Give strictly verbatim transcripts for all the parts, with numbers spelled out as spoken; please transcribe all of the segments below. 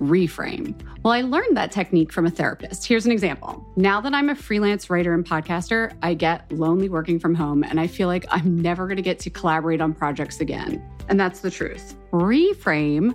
reframe. Well, I learned that technique from a therapist. Here's an example. Now that I'm a freelance writer and podcaster, I get lonely working from home, and I feel like I'm never going to get to collaborate on projects again. And that's the truth. Reframe,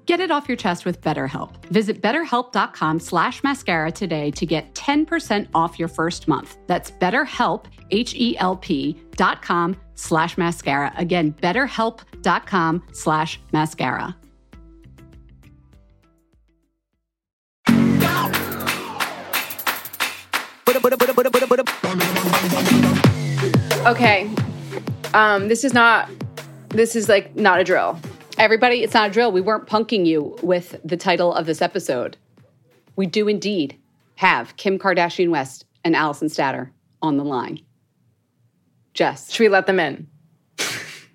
Get it off your chest with BetterHelp. Visit betterhelp.com slash mascara today to get ten percent off your first month. That's BetterHelp, H E L P, dot com slash mascara. Again, betterhelp.com slash mascara. Okay. Um, this is not, this is like not a drill. Everybody, it's not a drill. We weren't punking you with the title of this episode. We do indeed have Kim Kardashian West and Allison Statter on the line. Jess. Should we let them in?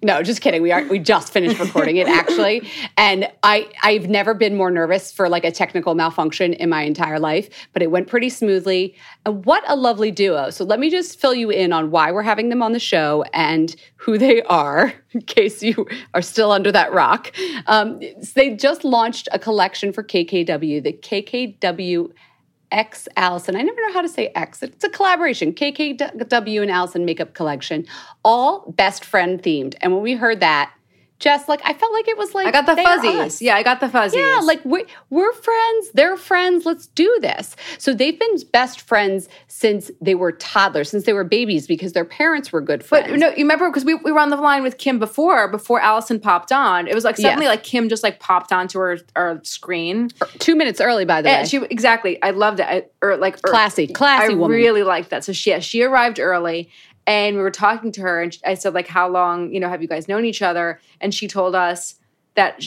No, just kidding. We are we just finished recording it, actually. And I, I've never been more nervous for like a technical malfunction in my entire life, but it went pretty smoothly. And what a lovely duo. So let me just fill you in on why we're having them on the show and who they are, in case you are still under that rock. Um, they just launched a collection for K K W, the K K W X Allison. I never know how to say X. It's a collaboration. K K W and Allison Makeup Collection. All best friend themed. And when we heard that, Jess, like, I felt like it was like, I got the fuzzies. Yeah, I got the fuzzies. Yeah, like, we're, we're friends. They're friends. Let's do this. So they've been best friends since they were toddlers, since they were babies, because their parents were good friends. But, no, you remember, because we, we were on the line with Kim before, before Allison popped on. It was, like, suddenly, yeah. like, Kim just, like, popped onto her, her screen. Two minutes early, by the and way. She, exactly. I loved it. I, or, like, classy. Or, classy I woman. I really liked that. So, she, yeah, she arrived early. And we were talking to her, and I said, like, how long, you know, have you guys known each other? And she told us that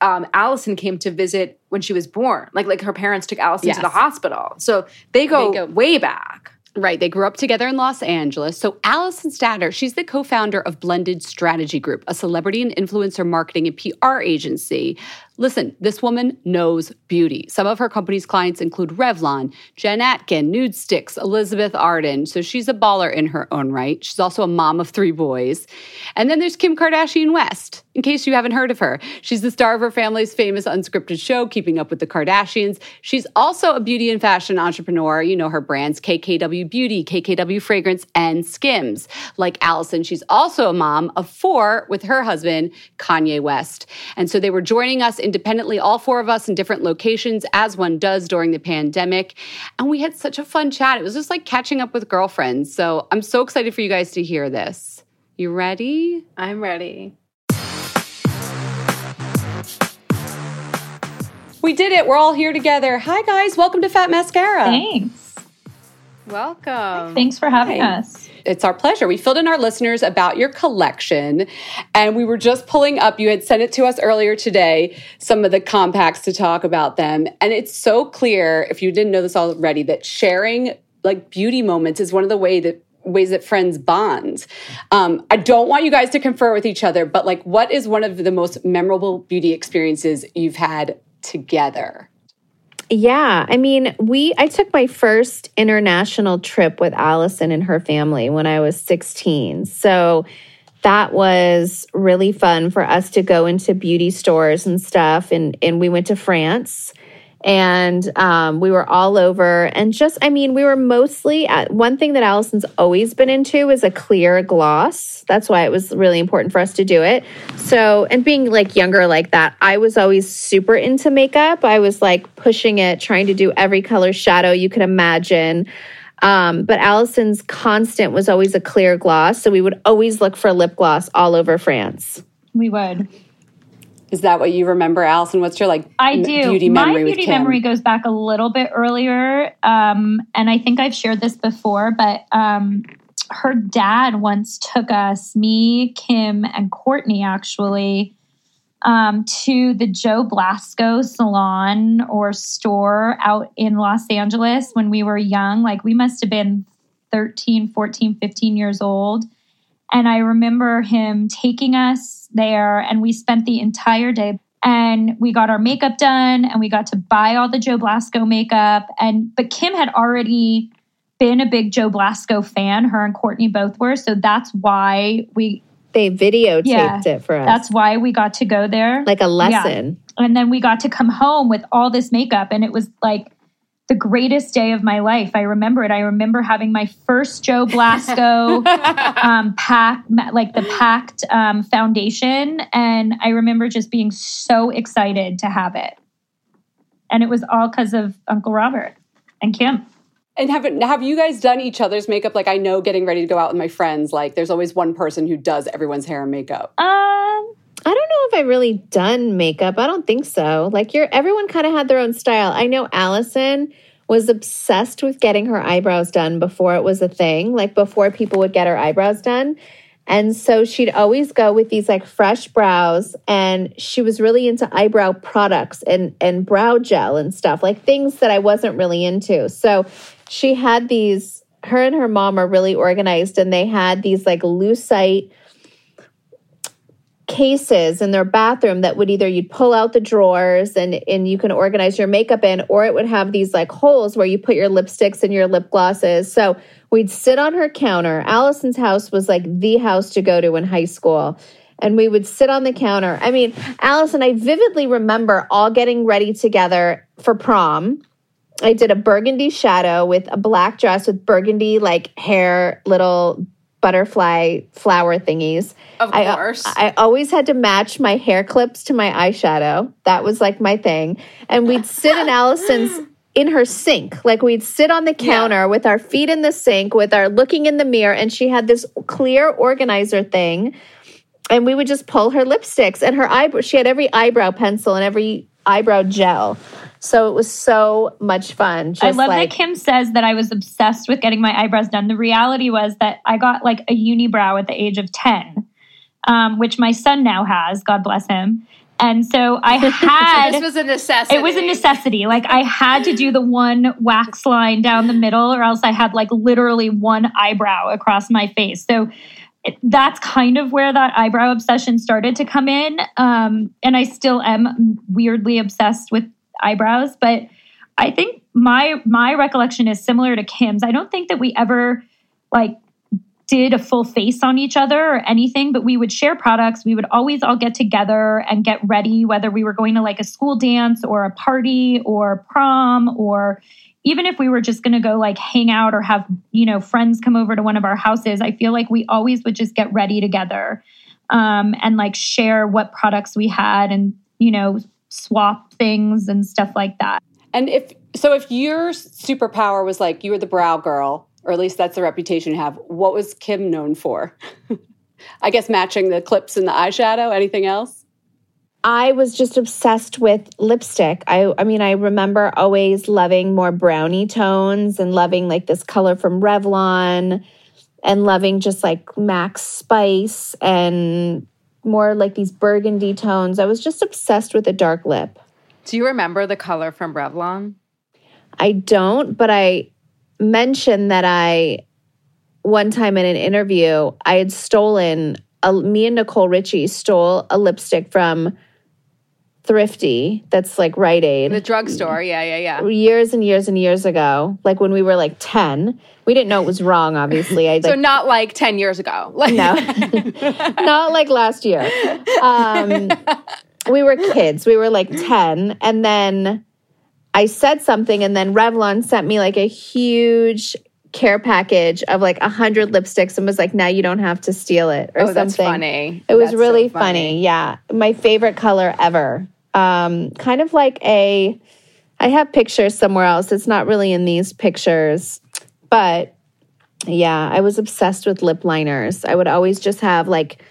um, Allison came to visit when she was born. Like, like her parents took Allison yes. to the hospital. So they go, they go way back. Right. They grew up together in Los Angeles. So Allison Statter, she's the co-founder of Blended Strategy Group, a celebrity and influencer marketing and P R agency. Listen, this woman knows beauty. Some of her company's clients include Revlon, Jen Atkin, Nudestix, Elizabeth Arden. So she's a baller in her own right. She's also a mom of three boys. And then there's Kim Kardashian West, in case you haven't heard of her. She's the star of her family's famous unscripted show, Keeping Up with the Kardashians. She's also a beauty and fashion entrepreneur. You know her brands, K K W Beauty, K K W Fragrance, and Skims. Like Allison, she's also a mom of four with her husband, Kanye West. And so they were joining us independently, all four of us in different locations, as one does during the pandemic. And we had such a fun chat. It was just like catching up with girlfriends. So I'm so excited for you guys to hear this. You ready? I'm ready. We did it. We're all here together. Hi, guys. Welcome to Fat Mascara. Thanks. Welcome. Thanks for having Hi. us. It's our pleasure. We filled in our listeners about your collection, and we were just pulling up. You had sent it to us earlier today, some of the compacts to talk about them. And it's so clear, if you didn't know this already, that sharing like beauty moments is one of the way that ways that friends bond. Um, I don't want you guys to confer with each other, but like, what is one of the most memorable beauty experiences you've had together? Yeah, I mean, we. I took my first international trip with Allison and her family when I was sixteen. So that was really fun for us to go into beauty stores and stuff. And, and we went to France, and um, we were all over. And just, I mean, we were mostly at one thing that Allison's always been into is a clear gloss. That's why it was really important for us to do it. So, and being like younger like that, I was always super into makeup. I was like pushing it, trying to do every color shadow you could imagine. Um, but Allison's constant was always a clear gloss. So we would always look for lip gloss all over France. We would. Is that what you remember, Allison? What's your like I do. beauty memory My with beauty Kim? memory goes back a little bit earlier. Um, and I think I've shared this before, but um, her dad once took us, me, Kim, and Courtney actually, um, to the Joe Blasco salon or store out in Los Angeles when we were young. Like we must have been thirteen, fourteen, fifteen years old. And I remember him taking us there, and we spent the entire day, and we got our makeup done, and we got to buy all the Joe Blasco makeup. And but Kim had already been a big Joe Blasco fan. Her and Courtney both were. So that's why we... They videotaped yeah, it for us. That's why we got to go there. Like a lesson. Yeah. And then we got to come home with all this makeup. And it was like the greatest day of my life. I remember it. I remember having my first Joe Blasco um, pack, like the packed um, foundation. And I remember just being so excited to have it. And it was all because of Uncle Robert and Kim. And have have you guys done each other's makeup? Like I know getting ready to go out with my friends, like there's always one person who does everyone's hair and makeup. Um... I don't know if I really done makeup. I don't think so. Like you're, everyone kind of had their own style. I know Allison was obsessed with getting her eyebrows done before it was a thing, like before people would get her eyebrows done. And so she'd always go with these like fresh brows, and she was really into eyebrow products and, and brow gel and stuff, like things that I wasn't really into. So she had these, her and her mom are really organized, and they had these like lucite cases in their bathroom that would either you'd pull out the drawers and and you can organize your makeup in, or it would have these like holes where you put your lipsticks and your lip glosses. So we'd sit on her counter. Allison's house was like the house to go to in high school. And we would sit on the counter. I mean, Allison, I vividly remember all getting ready together for prom. I did a burgundy shadow with a black dress with burgundy like hair, little butterfly flower thingies. Of course. I, I always had to match my hair clips to my eyeshadow. That was like my thing. And we'd sit in Allison's, in her sink. Like we'd sit on the counter yeah. with our feet in the sink, with our looking in the mirror. And she had this clear organizer thing. And we would just pull her lipsticks and her eyebrow. She had every eyebrow pencil and every eyebrow gel. So it was so much fun. Just I love like, that Kim says that I was obsessed with getting my eyebrows done. The reality was that I got like a unibrow at the age of ten, um, which my son now has, God bless him. And so I had... this was a necessity. It was a necessity. Like, I had to do the one wax line down the middle, or else I had, like, literally one eyebrow across my face. So it, that's kind of where that eyebrow obsession started to come in. Um, and I still am weirdly obsessed with eyebrows. But I think my my recollection is similar to Kim's. I don't think that we ever, like... did a full face on each other or anything, but we would share products. We would always all get together and get ready, whether we were going to like a school dance or a party or prom, or even if we were just going to go like hang out or have, you know, friends come over to one of our houses. I feel like we always would just get ready together um, and like share what products we had and, you know, swap things and stuff like that. And if, so if your superpower was like, you were the brow girl, or at least that's the reputation you have, what was Kim known for? I guess matching the clips and the eyeshadow, anything else? I was just obsessed with lipstick. I I mean, I remember always loving more brownie tones and loving like this color from Revlon and loving just like M A C Spice and more like these burgundy tones. I was just obsessed with a dark lip. Do you remember the color from Revlon? I don't, but I... mention that I, one time in an interview, I had stolen, a, me and Nicole Richie stole a lipstick from Thrifty, that's like Rite Aid. The drugstore, yeah, yeah, yeah. Years and years and years ago, like when we were like ten. We didn't know it was wrong, obviously. I, like, so not like ten years ago. Like- no, not like last year. Um, we were kids, we were like ten, and then... I said something and then Revlon sent me like a huge care package of like one hundred lipsticks and was like, now you don't have to steal it or oh, something. That's funny. It was that's really so funny. funny. Yeah. My favorite color ever. Um, kind of like a, I have pictures somewhere else. It's not really in these pictures, but yeah, I was obsessed with lip liners. I would always just have like,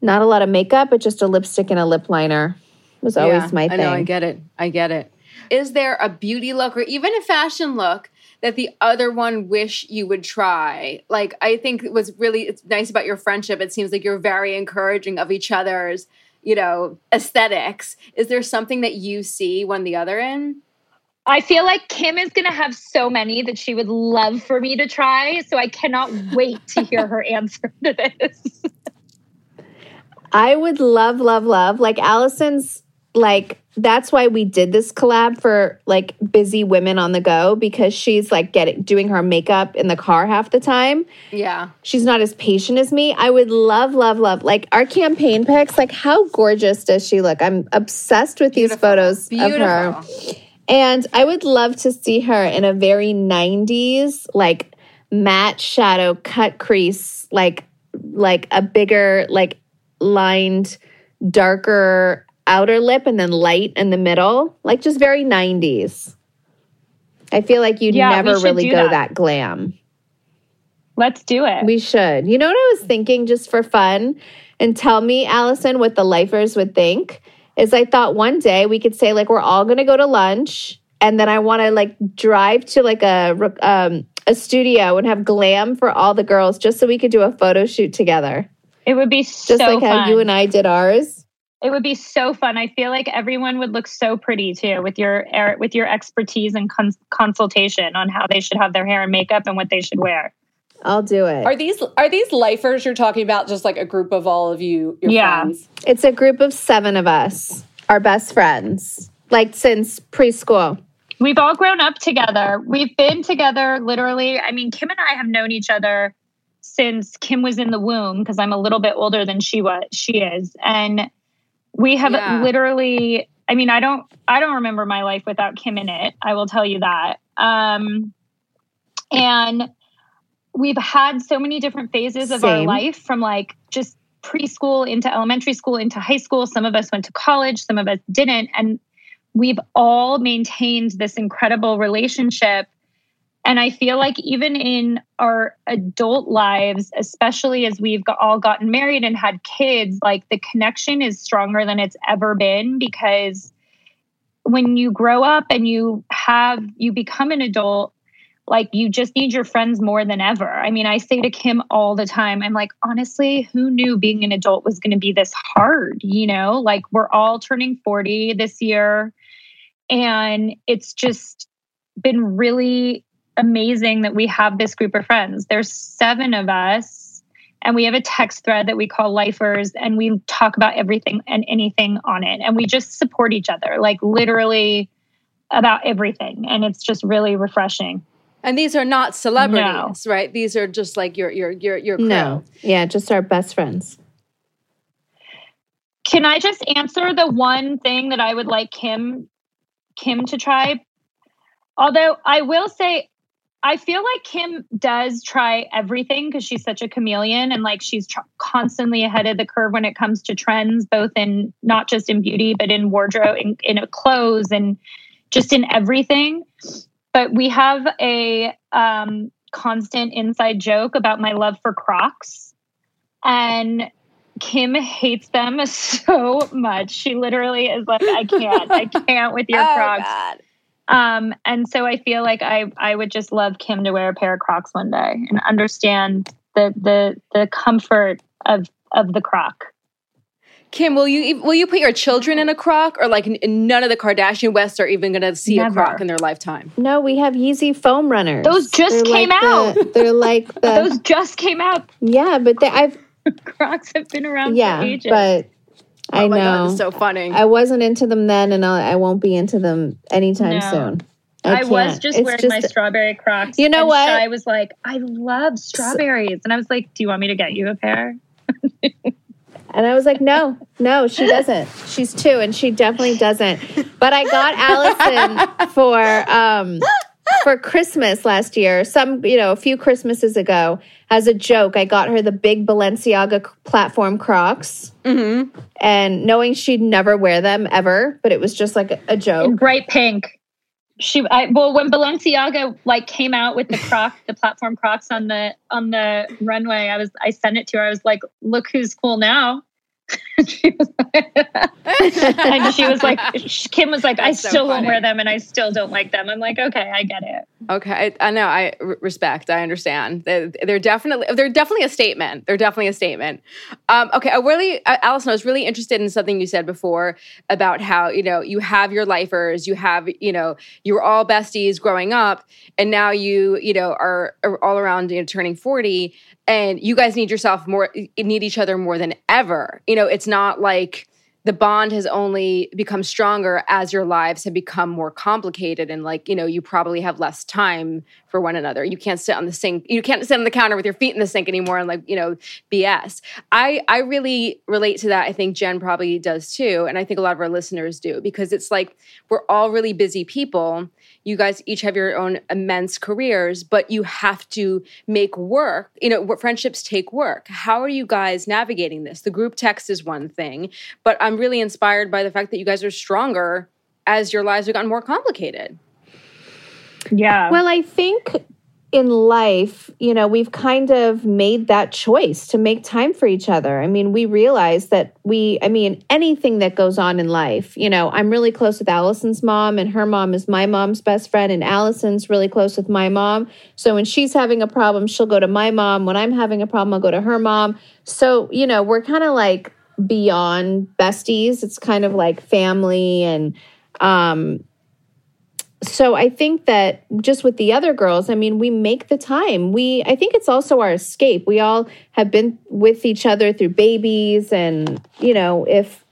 not a lot of makeup, but just a lipstick and a lip liner. It was always yeah, my thing. I know, I get it. I get it. Is there a beauty look or even a fashion look that the other one wish you would try? Like, I think it was really it's nice about your friendship. It seems like you're very encouraging of each other's, you know, aesthetics. Is there something that you see one the other in? I feel like Kim is going to have so many that she would love for me to try. So I cannot wait to hear her answer to this. I would love, love, love. Like, Allison's, like... that's why we did this collab for like busy women on the go, because she's like getting doing her makeup in the car half the time. Yeah. She's not as patient as me. I would love, love, love. Like our campaign pics, like how gorgeous does she look? I'm obsessed with Beautiful. these photos Beautiful. of her. And I would love to see her in a very nineties, like matte shadow cut crease, like like a bigger, like lined, darker outer lip and then light in the middle. Like just very nineties. I feel like you'd yeah, never really go that. that glam. Let's do it. We should. You know what I was thinking just for fun? And tell me, Allison, what the lifers would think is I thought one day we could say like we're all going to go to lunch and then I want to like drive to like a, um, a studio and have glam for all the girls just so we could do a photo shoot together. It would be so fun. Just like how you and I did ours. It would be so fun. I feel like everyone would look so pretty too with your with your expertise and cons- consultation on how they should have their hair and makeup and what they should wear. I'll do it. Are these are these lifers you're talking about just like a group of all of you, your yeah. friends? It's a group of seven of us, our best friends, like since preschool. We've all grown up together. We've been together literally. I mean, Kim and I have known each other since Kim was in the womb because I'm a little bit older than she was. She is. And we have yeah. literally, I mean, I don't, I don't remember my life without Kim in it. I will tell you that. Um, and we've had so many different phases of Same. our life from like just preschool into elementary school, into high school. Some of us went to college, some of us didn't. And we've all maintained this incredible relationship. And I feel like even in our adult lives, especially as we've all gotten married and had kids, like the connection is stronger than it's ever been, because when you grow up and you have, you become an adult, Like, you just need your friends more than ever. I mean, I say to Kim all the time, I'm like, honestly, who knew being an adult was going to be this hard? You know, like, we're all turning forty this year. And it's just been really amazing that we have this group of friends. There's seven of us, and we have a text thread that we call Lifers, and we talk about everything and anything on it. And we just support each other, like, literally about everything. And it's just really refreshing. And these are not celebrities, no. right? These are just like your your your your crew. No. Yeah, just our best friends. Can I just answer the one thing that I would like Kim Kim to try? Although I will say, I feel like Kim does try everything because she's such a chameleon, and like she's tr- constantly ahead of the curve when it comes to trends, both in not just in beauty, but in wardrobe, in, in clothes, and just in everything. But we have a um, constant inside joke about my love for Crocs. And Kim hates them so much. She literally is like, I can't, I can't with your oh, Crocs. God. Um, and so I feel like I, I would just love Kim to wear a pair of Crocs one day and understand the the the comfort of of the Croc. Kim, will you will you put your children in a Croc, or like none of the Kardashian West are even going to see Never. a Croc in their lifetime? No, we have Yeezy foam runners. Those just they're came like out. The, they're like the, those just came out. Yeah, but they, I've Crocs have been around yeah, for ages. But I oh my know God, it's so funny. I wasn't into them then, and I'll, I won't be into them anytime no. soon. I, I was just it's wearing just, my strawberry Crocs. You know and what? I was like, I love strawberries, and I was like, do you want me to get you a pair? And I was like, no, no, she doesn't. She's two, and she definitely doesn't. But I got Allison for um, for Christmas last year, some, you know, a few Christmases ago, as a joke. I got her the big Balenciaga platform Crocs, mm-hmm. and knowing she'd never wear them ever, but it was just like a, a joke. In bright pink. She I, well, when Balenciaga like came out with the Croc, the platform Crocs on the on the runway, I was I sent it to her. I was like, "Look who's cool now." And she was like, and she was like she, Kim was like, That's "I so still funny. won't wear them, and I still don't like them." I'm like, "Okay, I get it." Okay, I, I know. I respect. I understand. They're, they're definitely they're definitely a statement. They're definitely a statement. Um, okay, I really, Allison, I was really interested in something you said before about how, you know, you have your lifers, you have, you know, you were all besties growing up, and now you you know are, are all around, you know, turning forty. And you guys need yourself more, need each other more than ever. You know, it's not like the bond has only become stronger as your lives have become more complicated, and like, you know, you probably have less time for one another. You can't sit on the sink, you can't sit on the counter with your feet in the sink anymore and like, you know, B S. I, I really relate to that. I think Jen probably does too. And I think a lot of our listeners do, because it's like, we're all really busy people. You guys each have your own immense careers, but you have to make work. You know, friendships take work. How are you guys navigating this? The group text is one thing, but I'm really inspired by the fact that you guys are stronger as your lives have gotten more complicated. Yeah. Well, I think in life, you know, we've kind of made that choice to make time for each other. I mean, we realize that we, I mean, anything that goes on in life, you know, I'm really close with Allison's mom, and her mom is my mom's best friend, and Allison's really close with my mom. So when she's having a problem, she'll go to my mom. When I'm having a problem, I'll go to her mom. So, you know, we're kind of like beyond besties. It's kind of like family. And, um, So I think that just with the other girls, I mean, we make the time. We, I think it's also our escape. We all have been with each other through babies, and, you know, if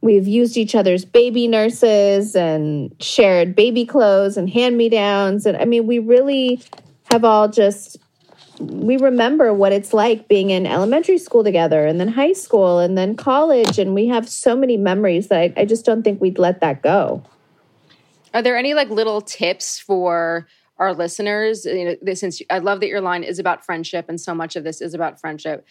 we've used each other's baby nurses and shared baby clothes and hand-me-downs. And I mean, we really have all just, we remember what it's like being in elementary school together, and then high school, and then college. And we have so many memories that I, I just don't think we'd let that go. Are there any like little tips for our listeners? You know, since you, I love that your line is about friendship, and so much of this is about friendship.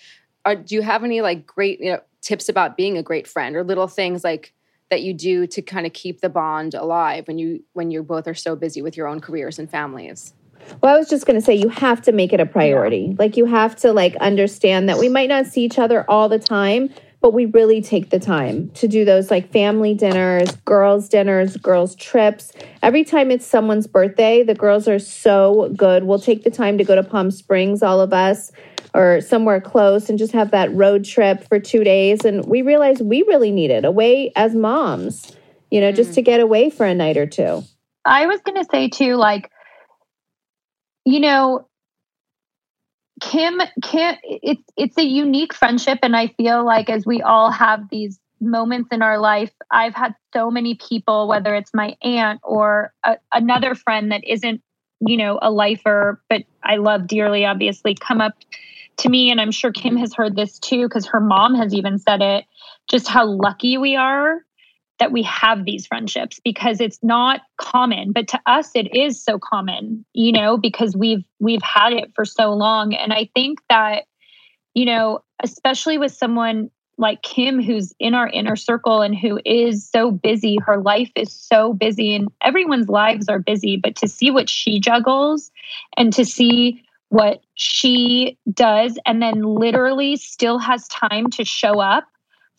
Are, do you have any like great, you know, tips about being a great friend, or little things like that you do to kind of keep the bond alive when you when you both are so busy with your own careers and families? Well, I was just going to say, you have to make it a priority. Yeah. Like, you have to like understand that we might not see each other all the time, But we really take the time to do those like family dinners, girls' dinners, girls' trips. Every time it's someone's birthday, the girls are so good. We'll take the time to go to Palm Springs, all of us, or somewhere close, and just have that road trip for two days. And we realized we really needed a way as moms, you know, mm. just to get away for a night or two. I was going to say too, like, you know, Kim, Kim, it's it's a unique friendship, and I feel like as we all have these moments in our life, I've had so many people, whether it's my aunt or a, another friend that isn't, you know, a lifer, but I love dearly, obviously, come up to me, and I'm sure Kim has heard this too, because her mom has even said it, just how lucky we are that we have these friendships, because it's not common, but to us it is so common, you know, because we've we've had it for so long. And I think that, you know, especially with someone like Kim, who's in our inner circle and who is so busy, her life is so busy and everyone's lives are busy, but to see what she juggles and to see what she does and then literally still has time to show up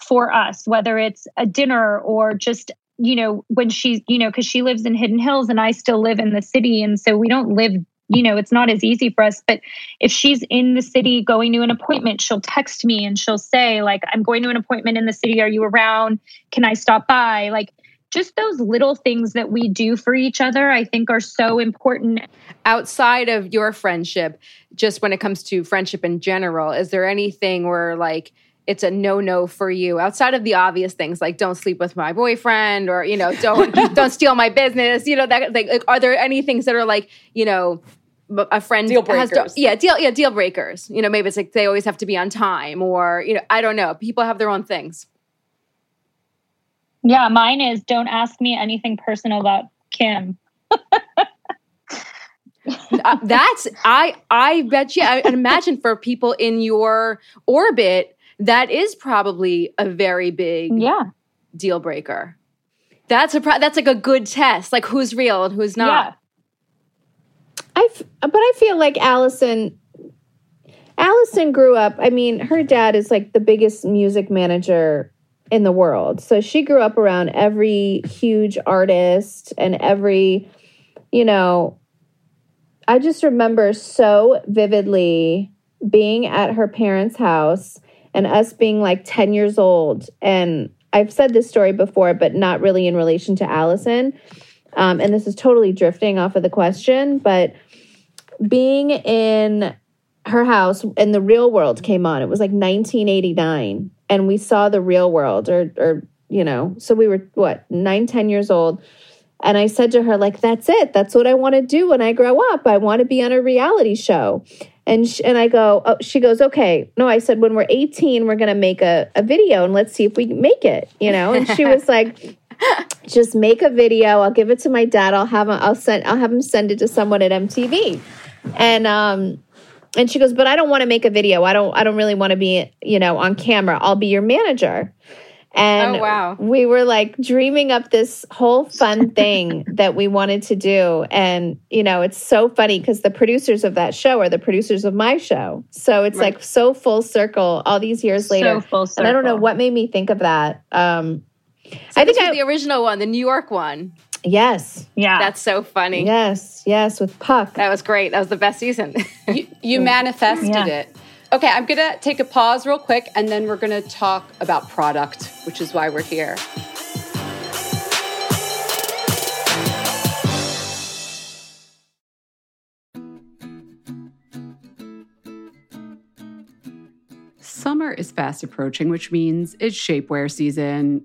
for us, whether it's a dinner or just, you know, when she's, you know, because she lives in Hidden Hills and I still live in the city. And so we don't live, you know, it's not as easy for us. But if she's in the city going to an appointment, she'll text me and she'll say, like, I'm going to an appointment in the city. Are you around? Can I stop by? Like, just those little things that we do for each other, I think, are so important. Outside of your friendship, just when it comes to friendship in general, is there anything where, like, it's a no-no for you outside of the obvious things like don't sleep with my boyfriend or, you know, don't don't steal my business, you know, that like, like are there any things that are like, you know, a friend deal breakers. Has to, yeah, deal yeah, deal breakers. You know, maybe it's like they always have to be on time or, you know, I don't know. People have their own things. Yeah, mine is don't ask me anything personal about Kim. uh, that's I I bet you I imagine for people in your orbit that is probably a very big yeah. deal breaker. That's a pro- that's like a good test, like who's real and who's not. Yeah. I f- but I feel like Allison, Allison grew up. I mean, her dad is like the biggest music manager in the world, so she grew up around every huge artist and every, you know. I just remember so vividly being at her parents' house. And us being like ten years old. And I've said this story before, but not really in relation to Allison. Um, and this is totally drifting off of the question. But being in her house and The Real World came on. It was like nineteen eighty-nine. And we saw The Real World or, or you know, so we were, what, nine, ten years old. And I said to her, like, that's it. That's what I want to do when I grow up. I want to be on a reality show. And she, and I go, oh, she goes, okay. No, I said, when we're eighteen, we're going to make a, a video and let's see if we make it, you know? And she was like, just make a video. I'll give it to my dad. I'll have him, I'll send, I'll have him send it to someone at M T V. And, um, and she goes, but I don't want to make a video. I don't, I don't really want to be, you know, on camera. I'll be your manager. And oh, wow. We were like dreaming up this whole fun thing that we wanted to do. And, you know, it's so funny because the producers of that show are the producers of my show. So it's right. like so full circle all these years later. So full circle. And I don't know what made me think of that. Um, so I think I, the original one, the New York one. Yes. Yeah. That's so funny. Yes. Yes. With Puck. That was great. That was the best season. you, you manifested yeah. it. Okay, I'm going to take a pause real quick, and then we're going to talk about product, which is why we're here. Summer is fast approaching, which means it's shapewear season.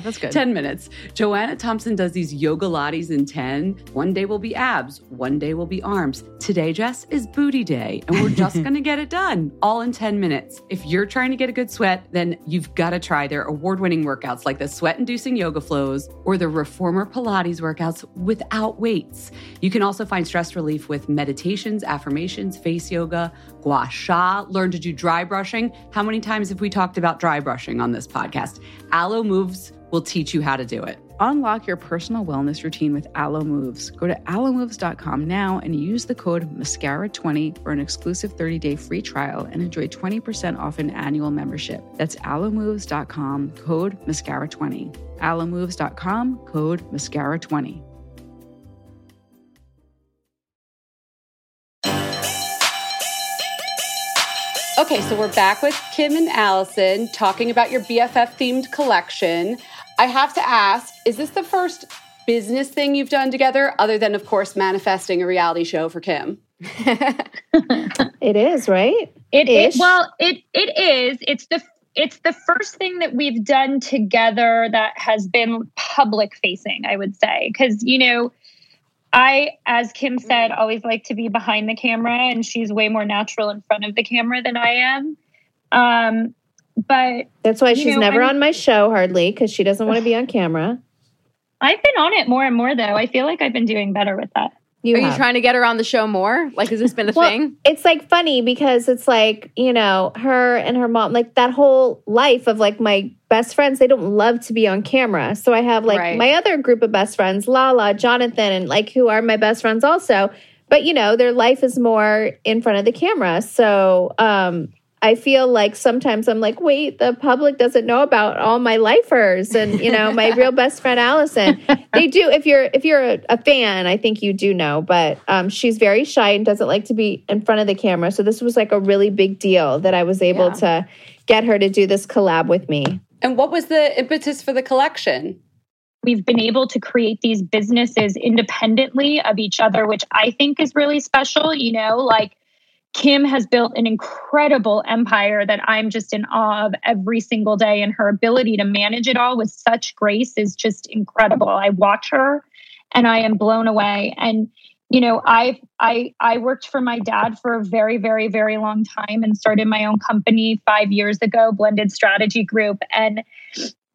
That's good. ten minutes. Joanna Thompson does these yoga lattes in ten. One day will be abs. One day will be arms. Today, Jess, is booty day. And we're just going to get it done all in ten minutes. If you're trying to get a good sweat, then you've got to try their award-winning workouts like the sweat-inducing yoga flows or the reformer Pilates workouts without weights. You can also find stress relief with meditations, affirmations, face yoga, gua sha, learn to do dry brushing. How many times have we talked about dry brushing on this podcast? Alo Moves will teach you how to do it. Unlock your personal wellness routine with Alo Moves. Go to alo moves dot com now and use the code mascara twenty for an exclusive thirty day free trial and enjoy twenty percent off an annual membership. That's alo moves dot com, code mascara twenty. alo moves dot com, code mascara twenty. Okay, so we're back with Kim and Allison talking about your B F F-themed collection. I have to ask, is this the first business thing you've done together, other than, of course, manifesting a reality show for Kim? It is, right? It is. Well, it it is. It's the it's the first thing that we've done together that has been public-facing, I would say, because, you know, I, as Kim said, always like to be behind the camera, and she's way more natural in front of the camera than I am. Um, but that's why she's you know, never I'm, on my show hardly, because she doesn't want to be on camera. I've been on it more and more, though. I feel like I've been doing better with that. You Are have. you trying to get her on the show more? Like, has this been a well, thing? It's like funny because it's like, you know, her and her mom, like that whole life of like my best friends, they don't love to be on camera. So I have like right. my other group of best friends, Lala, Jonathan, and like who are my best friends also. But, you know, their life is more in front of the camera. So um, I feel like sometimes I'm like, wait, the public doesn't know about all my lifers and, you know, my real best friend, Allison. They do. If you're if you're a, a fan, I think you do know. But um, she's very shy and doesn't like to be in front of the camera. So this was like a really big deal that I was able yeah. to get her to do this collab with me. And what was the impetus for the collection? We've been able to create these businesses independently of each other, which I think is really special. You know, like, Kim has built an incredible empire that I'm just in awe of every single day. And her ability to manage it all with such grace is just incredible. I watch her and I am blown away. And, you know, I I I worked for my dad for a very, very, very long time and started my own company five years ago, Blended Strategy Group. And,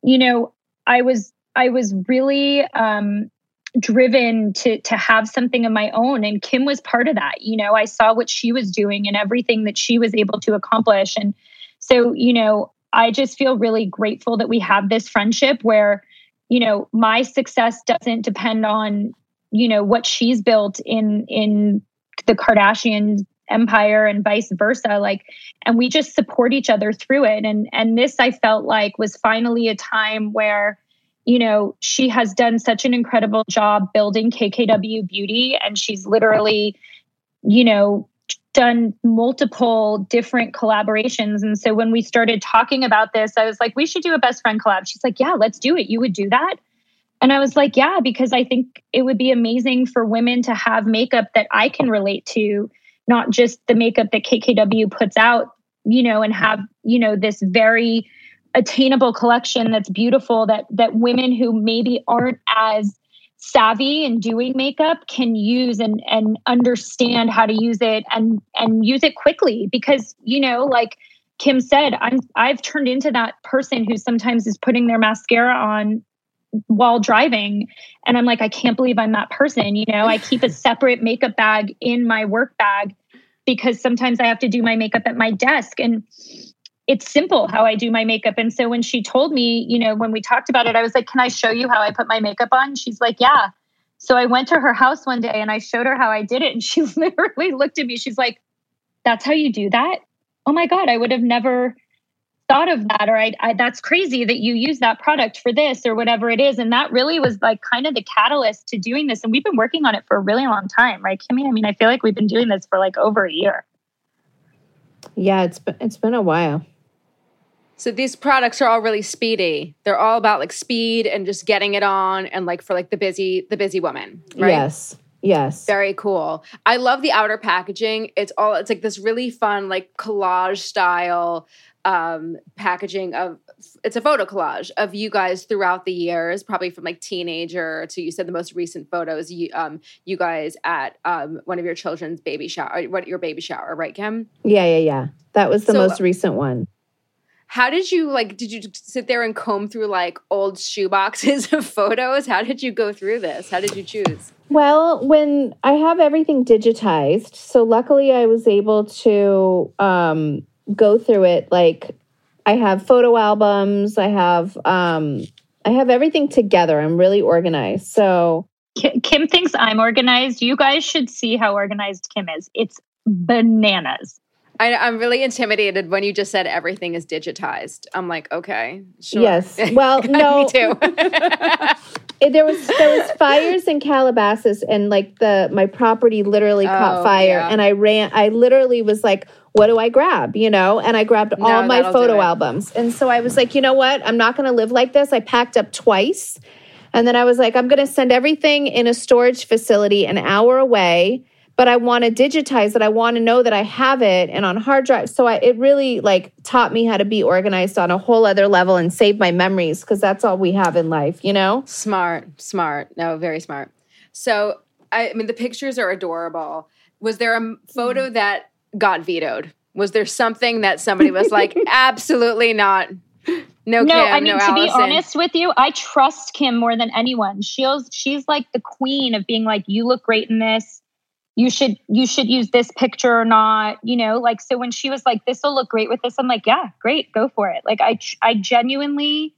you know, I was I was really um driven to to have something of my own. And Kim was part of that. You know, I saw what she was doing and everything that she was able to accomplish. And so, you know, I just feel really grateful that we have this friendship where, you know, my success doesn't depend on, you know, what she's built in in the Kardashian empire and vice versa. Like, and we just support each other through it. And and this, I felt like, was finally a time where, you know, she has done such an incredible job building K K W Beauty, and she's literally, you know, done multiple different collaborations. And so when we started talking about this, I was like, we should do a best friend collab. She's like, yeah, let's do it. You would do that? And I was like, yeah, because I think it would be amazing for women to have makeup that I can relate to, not just the makeup that K K W puts out, you know, and have, you know, this very attainable collection that's beautiful, that that women who maybe aren't as savvy in doing makeup can use and and understand how to use it and and use it quickly. Because, you know, like Kim said, I'm I've turned into that person who sometimes is putting their mascara on while driving, and I'm like, I can't believe I'm that person. You know, I keep a separate makeup bag in my work bag because sometimes I have to do my makeup at my desk, and it's simple how I do my makeup. And so when she told me, you know, when we talked about it, I was like, can I show you how I put my makeup on? She's like, yeah. So I went to her house one day and I showed her how I did it. And she literally looked at me. She's like, that's how you do that? Oh my God, I would have never thought of that. Or I, I, that's crazy that you use that product for this or whatever it is. And that really was like kind of the catalyst to doing this. And we've been working on it for a really long time, right, Kimmy? I mean, I feel like we've been doing this for like over a year. Yeah, it's been, it's been a while. So these products are all really speedy. They're all about like speed and just getting it on and like for like the busy the busy woman, right? Yes. Yes. Very cool. I love the outer packaging. It's all it's like this really fun like collage style um, packaging of it's a photo collage of you guys throughout the years, probably from like teenager to you said the most recent photos you um you guys at um one of your children's baby shower, what your baby shower, right, Kim? Yeah, yeah, yeah. That was the so, most recent one. How did you, like, did you sit there and comb through, like, old shoe boxes of photos? How did you go through this? How did you choose? Well, when I have everything digitized, so luckily I was able to um, go through it. Like, I have photo albums. I have, um, I have everything together. I'm really organized. So Kim thinks I'm organized. You guys should see how organized Kim is. It's bananas. I, I'm really intimidated when you just said everything is digitized. I'm like, okay, sure. Yes. Well, no. Me too. it, there was there was fires in Calabasas, and like the my property literally oh, caught fire, yeah. and I ran. I literally was like, what do I grab? You know, and I grabbed no, all my photo albums, and so I was like, you know what? I'm not going to live like this. I packed up twice, and then I was like, I'm going to send everything in a storage facility an hour away. But I want to digitize it. I want to know that I have it and on hard drive. So I, it really like taught me how to be organized on a whole other level and save my memories because that's all we have in life, you know? Smart, smart. No, very smart. So I, I mean, the pictures are adorable. Was there a photo mm. that got vetoed? Was there something that somebody was like, absolutely not? No, Kim, no, I mean, no to Allison. Be honest with you, I trust Kim more than anyone. She's she's like the queen of being like, you look great in this. You should you should use this picture or not. You know, like, so when she was like, this will look great with this, I'm like, yeah, great, go for it. Like, I I genuinely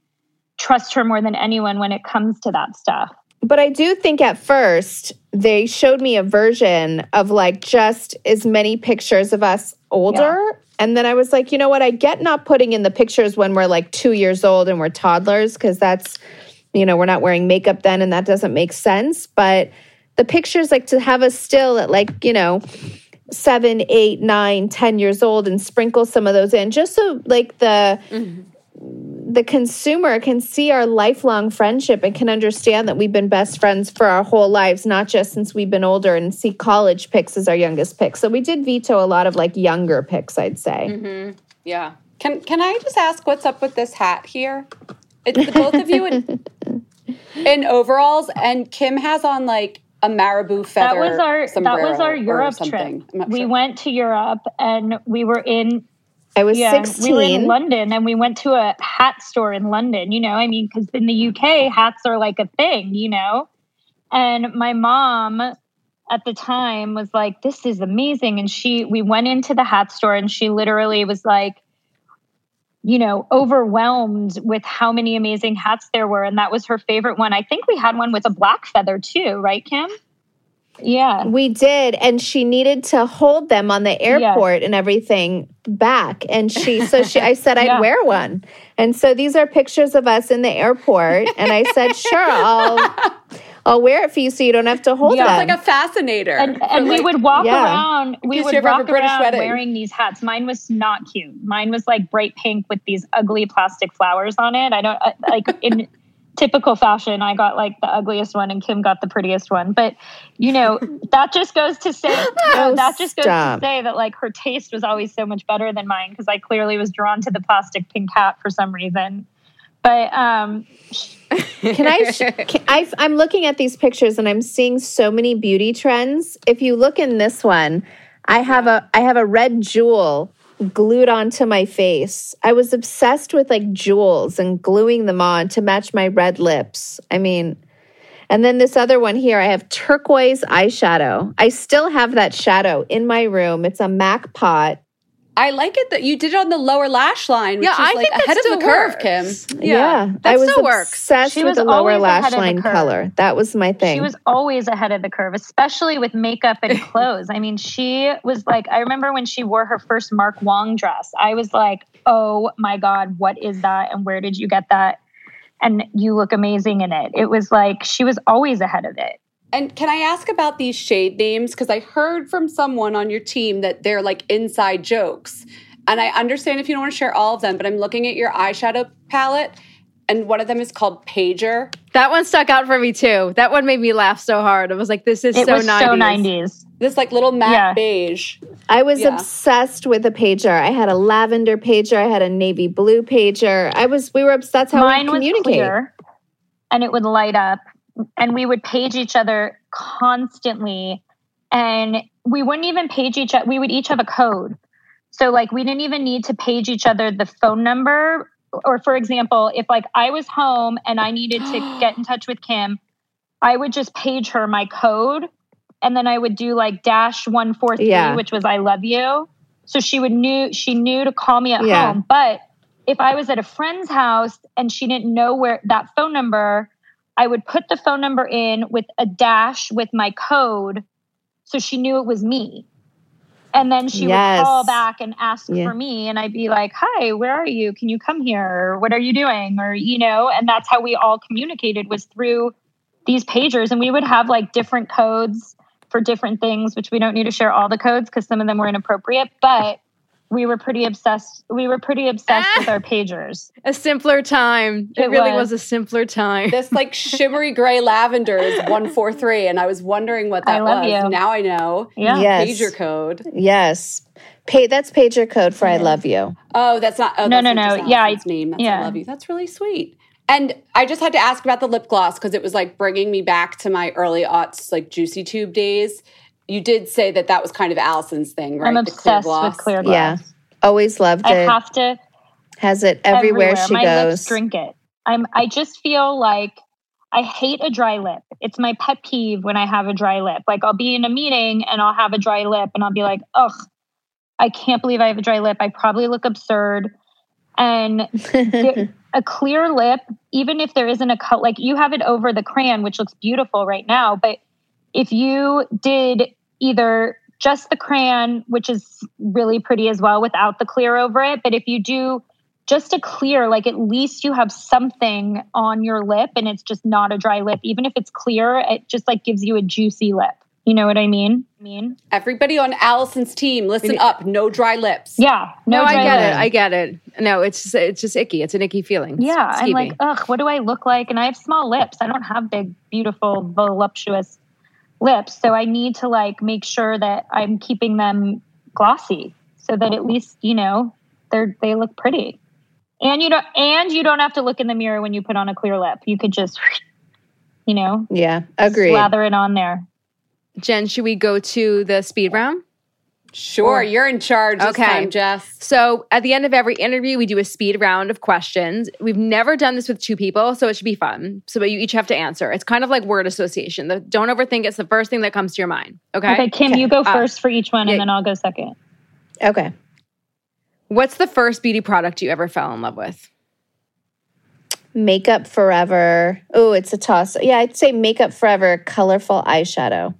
trust her more than anyone when it comes to that stuff. But I do think at first they showed me a version of like just as many pictures of us older. Yeah. And then I was like, you know what? I get not putting in the pictures when we're like two years old and we're toddlers because that's, you know, we're not wearing makeup then and that doesn't make sense. But the pictures, like to have us still at like, you know, seven, eight, nine, ten years old and sprinkle some of those in just so like the... Mm-hmm. the consumer can see our lifelong friendship and can understand that we've been best friends for our whole lives, not just since we've been older, and see college pics as our youngest pics. So we did veto a lot of like younger pics, I'd say. Mm-hmm. Yeah. Can can I just ask what's up with this hat here? It's the both of you in, in overalls, and Kim has on like a Malibu feather that was our, sombrero. That was our Europe trip. We sure. went to Europe and we were in... I was yeah, sixteen. We were in London and we went to a hat store in London, you know, I mean, because in the U K, hats are like a thing, you know? And my mom at the time was like, this is amazing. And she, we went into the hat store and she literally was like, you know, overwhelmed with how many amazing hats there were. And that was her favorite one. I think we had one with a black feather too, right, Kim? Yeah. We did. And she needed to hold them on the airport yeah. and everything back. And she, so she, I said, I'd yeah. wear one. And so these are pictures of us in the airport. And I said, sure, I'll, I'll wear it for you so you don't have to hold yeah. them. It's like a fascinator. And, and like, we would walk yeah. around, we would walk around wedding. wearing these hats. Mine was not cute. Mine was like bright pink with these ugly plastic flowers on it. I don't, like in... typical fashion, I got like the ugliest one and Kim got the prettiest one. But, you know, that just goes to say, you know, that just goes Stop. to say that like her taste was always so much better than mine because I clearly was drawn to the plastic pink hat for some reason. But um, can I, can I, I'm looking at these pictures and I'm seeing so many beauty trends. If you look in this one, I have a, I have a red jewel glued onto my face. I was obsessed with like jewels and gluing them on to match my red lips. I mean, and then this other one here, I have turquoise eyeshadow. I still have that shadow in my room. It's a MAC pot. I like it that you did it on the lower lash line, which yeah, is I like ahead of the works. curve, Kim. Yeah, yeah that I was still obsessed works. She was with the lower lash line the color. That was my thing. She was always ahead of the curve, especially with makeup and clothes. I mean, she was like, I remember when she wore her first Mark Wong dress, I was like, oh my God, what is that? And where did you get that? And you look amazing in it. It was like, she was always ahead of it. And can I ask about these shade names? Because I heard from someone on your team that they're like inside jokes. And I understand if you don't want to share all of them, but I'm looking at your eyeshadow palette and one of them is called Pager. That one stuck out for me too. That one made me laugh so hard. I was like, this is it so was nineties. so nineties. This like little matte yeah. beige. I was yeah. obsessed with a pager. I had a lavender pager. I had a navy blue pager. I was, we were obsessed. That's how Mine we communicate. Was clear, and it would light up. And we would page each other constantly, and we wouldn't even page each other. We would each have a code. So like, we didn't even need to page each other the phone number. Or for example, if like I was home and I needed to get in touch with Kim, I would just page her my code. And then I would do like dash one, four, three, yeah. which was I love you. So she would knew, she knew to call me at yeah. home. But if I was at a friend's house and she didn't know where that phone number, I would put the phone number in with a dash with my code so she knew it was me. And then she yes. would call back and ask yeah. for me. And I'd be like, hi, where are you? Can you come here? Or what are you doing? Or, you know, and that's how we all communicated was through these pagers. And we would have like different codes for different things, which we don't need to share all the codes because some of them were inappropriate. But we were pretty obsessed. We were pretty obsessed ah, with our pagers. A simpler time. It, it really was. was a simpler time. This like shimmery gray lavender is one four three, and I was wondering what that I love was. You. Now I know. Yeah. Yes. Pager code. Yes. Pa- that's pager code for yeah. I love you. Oh, that's not. Oh, no, that's no, no. Yeah, it's name. That's yeah. I love you. That's really sweet. And I just had to ask about the lip gloss because it was like bringing me back to my early aughts, like Juicy Tube days. You did say that that was kind of Allison's thing, right? I'm obsessed the clear gloss. with clear gloss. Yeah, always loved it. I have to. Has it everywhere, everywhere. she my goes. My lips drink it. I'm, I just feel like I hate a dry lip. It's my pet peeve when I have a dry lip. Like I'll be in a meeting and I'll have a dry lip and I'll be like, ugh, I can't believe I have a dry lip. I probably look absurd. And there, a clear lip, even if there isn't a color, like you have it over the crayon, which looks beautiful right now. But if you did either just the crayon, which is really pretty as well without the clear over it, but if you do just a clear, like at least you have something on your lip and it's just not a dry lip. Even if it's clear, it just like gives you a juicy lip. You know what I mean? Mean. Everybody on Allison's team, listen Maybe. up. No dry lips. Yeah. No, no dry I get lips. it. I get it. No, it's just, it's just icky. It's an icky feeling. It's, yeah. It's I'm like, ugh, what do I look like? And I have small lips. I don't have big, beautiful, voluptuous lips. So I need to like make sure that I'm keeping them glossy so that at least, you know, they're they look pretty. And you don't and you don't have to look in the mirror when you put on a clear lip. You could just, you know, yeah, agree. Slather it on there. Jen, should we go to the speed round? Sure, you're in charge this okay. time, Jess. So at the end of every interview, we do a speed round of questions. We've never done this with two people, so it should be fun. So you each have to answer. It's kind of like word association. The, don't overthink. It's the first thing that comes to your mind. Okay? Okay, Kim, okay. you go first uh, for each one, yeah. and then I'll go second. Okay. What's the first beauty product you ever fell in love with? Makeup Forever. Oh, it's a toss. Yeah, I'd say Makeup Forever colorful eyeshadow.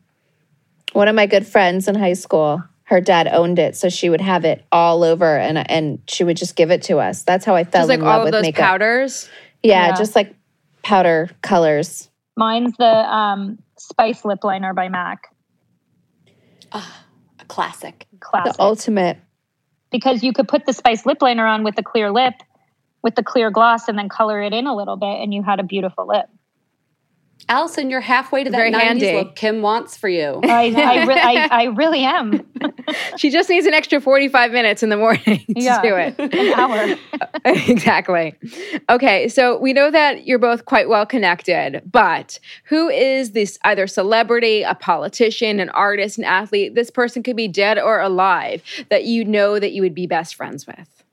One of my good friends in high school, her dad owned it, so she would have it all over, and and she would just give it to us. That's how I fell just like in love with makeup. Just like all of those powders? Yeah, yeah, just like powder colors. Mine's the um, Spice Lip Liner by MAC. Ugh, a classic. Classic. The ultimate. Because you could put the Spice Lip Liner on with the clear lip, with the clear gloss, and then color it in a little bit, and you had a beautiful lip. Allison, you're halfway to that Very nineties handy. Look Kim wants for you. I, I, re- I, I really am. She just needs an extra forty-five minutes in the morning to yeah, do it. An hour. Exactly. Okay, so we know that you're both quite well connected, but who is this either celebrity, a politician, an artist, an athlete, this person could be dead or alive, that you know that you would be best friends with?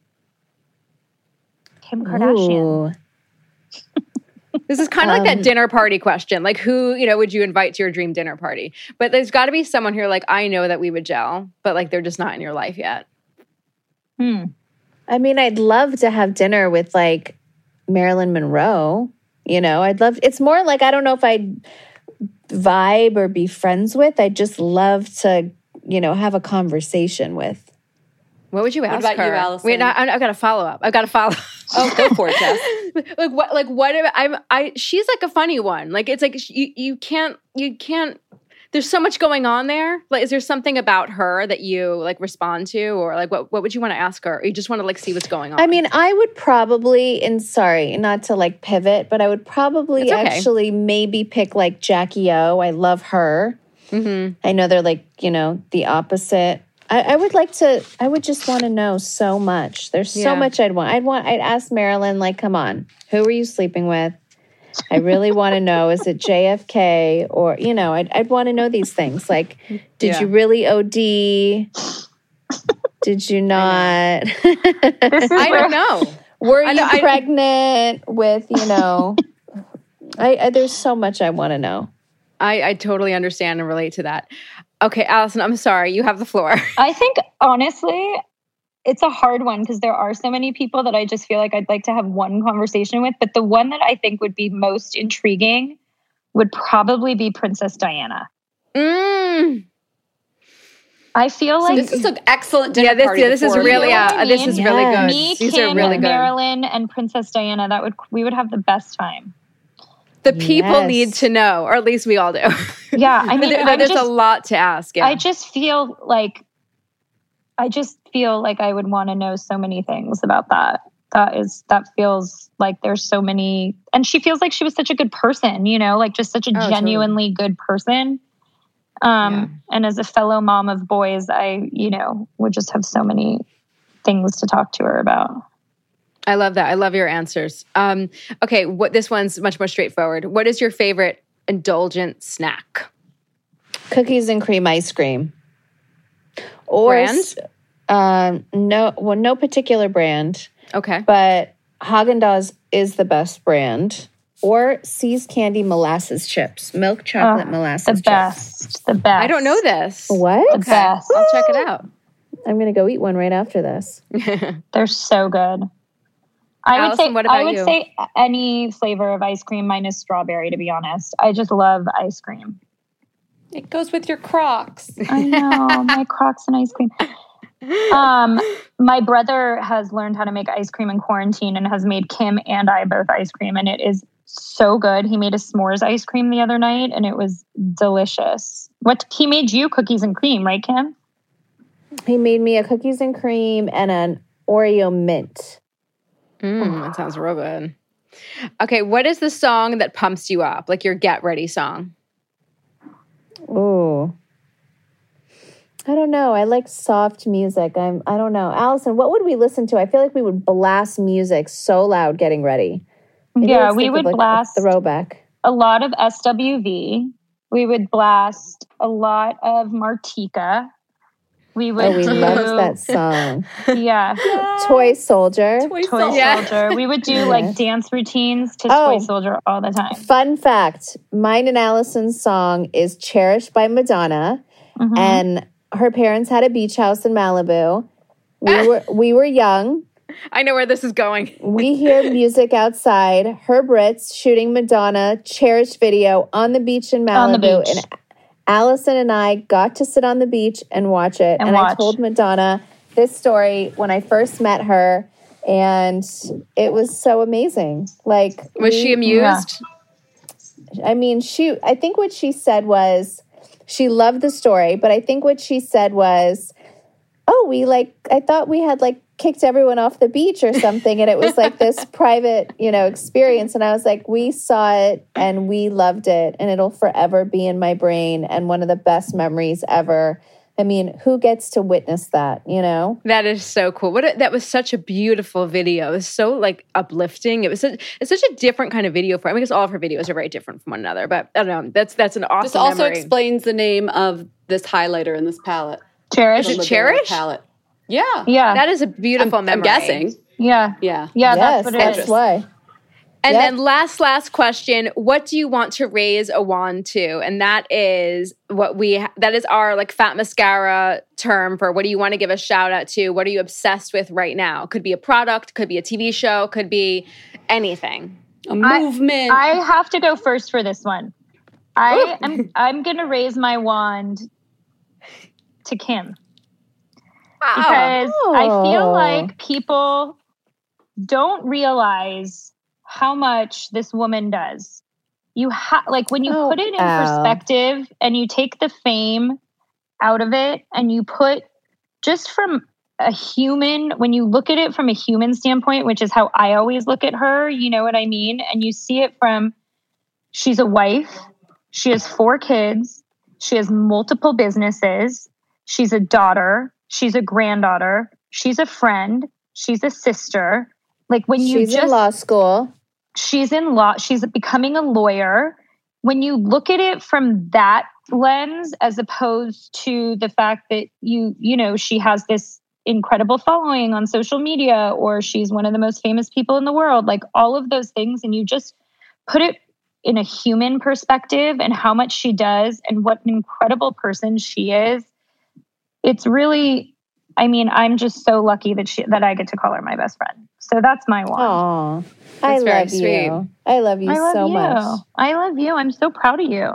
Kim Kardashian. Ooh. This is kind of um, like that dinner party question. Like who, you know, would you invite to your dream dinner party? But there's got to be someone here like, I know that we would gel, but like they're just not in your life yet. Hmm. I mean, I'd love to have dinner with like Marilyn Monroe. You know, I'd love, it's more like, I don't know if I'd vibe or be friends with. I'd just love to, you know, have a conversation with. What would you ask what about her? You, Allison? Wait, I, I've got a follow up. I've got a follow up. Oh, go for it, Jess. Like what? Like what? I'm. I. She's like a funny one. Like it's like you. You can't. You can't. There's so much going on there. Like, is there something about her that you like respond to, or like what? What would you want to ask her? Or you just want to like see what's going on. I mean, I would probably. And sorry, not to like pivot, but I would probably okay. actually maybe pick like Jackie O. I love her. Mm-hmm. I know they're like you know the opposite. I, I would like to, I would just want to know so much. There's yeah. so much I'd want. I'd want, I'd ask Marilyn, like, come on, who were you sleeping with? I really want to know, is it J F K or, you know, I'd, I'd want to know these things. Like, did yeah. you really O D? Did you not? I don't know. Were you know, pregnant with, you know, I, I there's so much I want to know. I, I totally understand and relate to that. Okay, Allison, I'm sorry. You have the floor. I think, honestly, it's a hard one because there are so many people that I just feel like I'd like to have one conversation with. But the one that I think would be most intriguing would probably be Princess Diana. Mm. I feel so like... This is an excellent dinner yeah, this, party. Yeah, this is really, you know uh, I mean? This is yeah. really good. Me, These Kim, are really good. Marilyn, and Princess Diana, That would we would have the best time. The people yes. need to know, or at least we all do. Yeah, I mean, there, there's just, a lot to ask. Yeah. I just feel like, I just feel like I would want to know so many things about that. That is, that feels like there's so many, and she feels like she was such a good person, you know, like just such a oh, genuinely totally. good person. Um, yeah. And as a fellow mom of boys, I, you know, would just have so many things to talk to her about. I love that. I love your answers. Um, okay, what this one's much more straightforward. What is your favorite indulgent snack? Cookies and cream ice cream. Or brand? Uh, no, well, no particular brand. Okay. But Häagen-Dazs is the best brand. Or See's Candy molasses chips. Milk chocolate oh, molasses the chips. The best. The best. I don't know this. What? The okay. best. I'll check it out. I'm going to go eat one right after this. They're so good. I Allison, would say what about I would you? say any flavor of ice cream minus strawberry, to be honest. I just love ice cream. It goes with your Crocs. I know, my Crocs and ice cream. Um, my brother has learned how to make ice cream in quarantine and has made Kim and I both ice cream, and it is so good. He made a s'mores ice cream the other night, and it was delicious. What he made you cookies and cream, right, Kim? He made me a cookies and cream and an Oreo mint. Mm, that sounds real good. Okay, what is the song that pumps you up? Like your get ready song? Oh, I don't know. I like soft music. I'm, I don't know. Allison, what would we listen to? I feel like we would blast music so loud getting ready. Maybe yeah, we would like blast a throwback. A lot of S W V. We would blast a lot of Martika. We would oh, we do, loved that song. Yeah. Toy Soldier. Toy, Toy Soldier. Yeah. We would do like dance routines to oh, Toy Soldier all the time. Fun fact, mine and Allison's song is Cherished by Madonna. Mm-hmm. And her parents had a beach house in Malibu. We were we were young. I know where this is going. We hear music outside. Her Brits shooting Madonna Cherished video on the beach in Malibu. On the beach. And Allison and I got to sit on the beach and watch it. And, and watch. I told Madonna this story when I first met her. And it was so amazing. Like, Was we, she amused? Yeah. I mean, she. I think what she said was, she loved the story. But I think what she said was, oh, we like, I thought we had like kicked everyone off the beach or something. And it was like this private, you know, experience. And I was like, we saw it and we loved it. And it'll forever be in my brain and one of the best memories ever. I mean, who gets to witness that, you know? That is so cool. What a, that was such a beautiful video. It was so like uplifting. It was such, it's such a different kind of video for her. I mean, because all of her videos are very different from one another. But I don't know. That's that's an awesome This also memory. Explains the name of this highlighter in this palette. Cherish. Is it Cherish? Palette. Yeah. Yeah. That is a beautiful I'm, memory. I'm guessing. Yeah. Yeah. Yeah, yes, that's what it that's is. Why. And yep. then last, last question, what do you want to raise a wand to? And that is what we, that is our like Fat Mascara term for what do you want to give a shout out to? What are you obsessed with right now? Could be a product, could be a T V show, could be anything. A movement. I, I have to go first for this one. I Ooh. am, I'm going to raise my wand to Kim. Wow. Because oh. I feel like people don't realize how much this woman does. You ha- like when you oh, put it in ow. perspective and you take the fame out of it and you put just from a human, when you look at it from a human standpoint, which is how I always look at her, you know what I mean? And you see it from, she's a wife, she has four kids, she has multiple businesses, she's a daughter, she's a granddaughter, she's a friend, she's a sister. Like when you she's just, in law school, she's in law, she's becoming a lawyer. When you look at it from that lens, as opposed to the fact that you, you know, she has this incredible following on social media, or she's one of the most famous people in the world, like all of those things. And you just put it in a human perspective and how much she does and what an incredible person she is. It's really, I mean, I'm just so lucky that she, that I get to call her my best friend. So that's my wand. Aww, I love sweet. you. I love you I love so you. much. I love you. I'm so proud of you.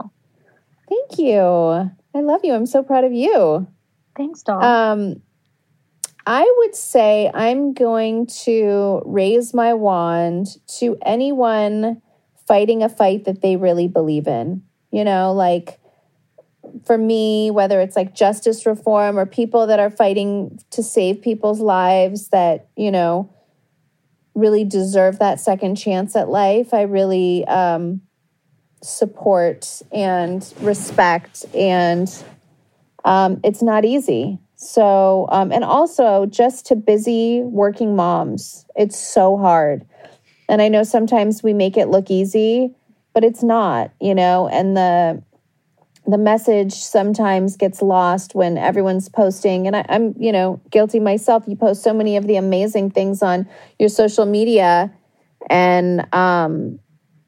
Thank you. I love you. I'm so proud of you. Thanks, doll. Um, I would say I'm going to raise my wand to anyone fighting a fight that they really believe in. You know, like, for me, whether it's like justice reform or people that are fighting to save people's lives that, you know, really deserve that second chance at life, I really um, support and respect. And um, it's not easy. So, um, and also just to busy working moms, it's so hard. And I know sometimes we make it look easy, but it's not, you know, and the the message sometimes gets lost when everyone's posting. And I, I'm, you know, guilty myself. You post so many of the amazing things on your social media and, um,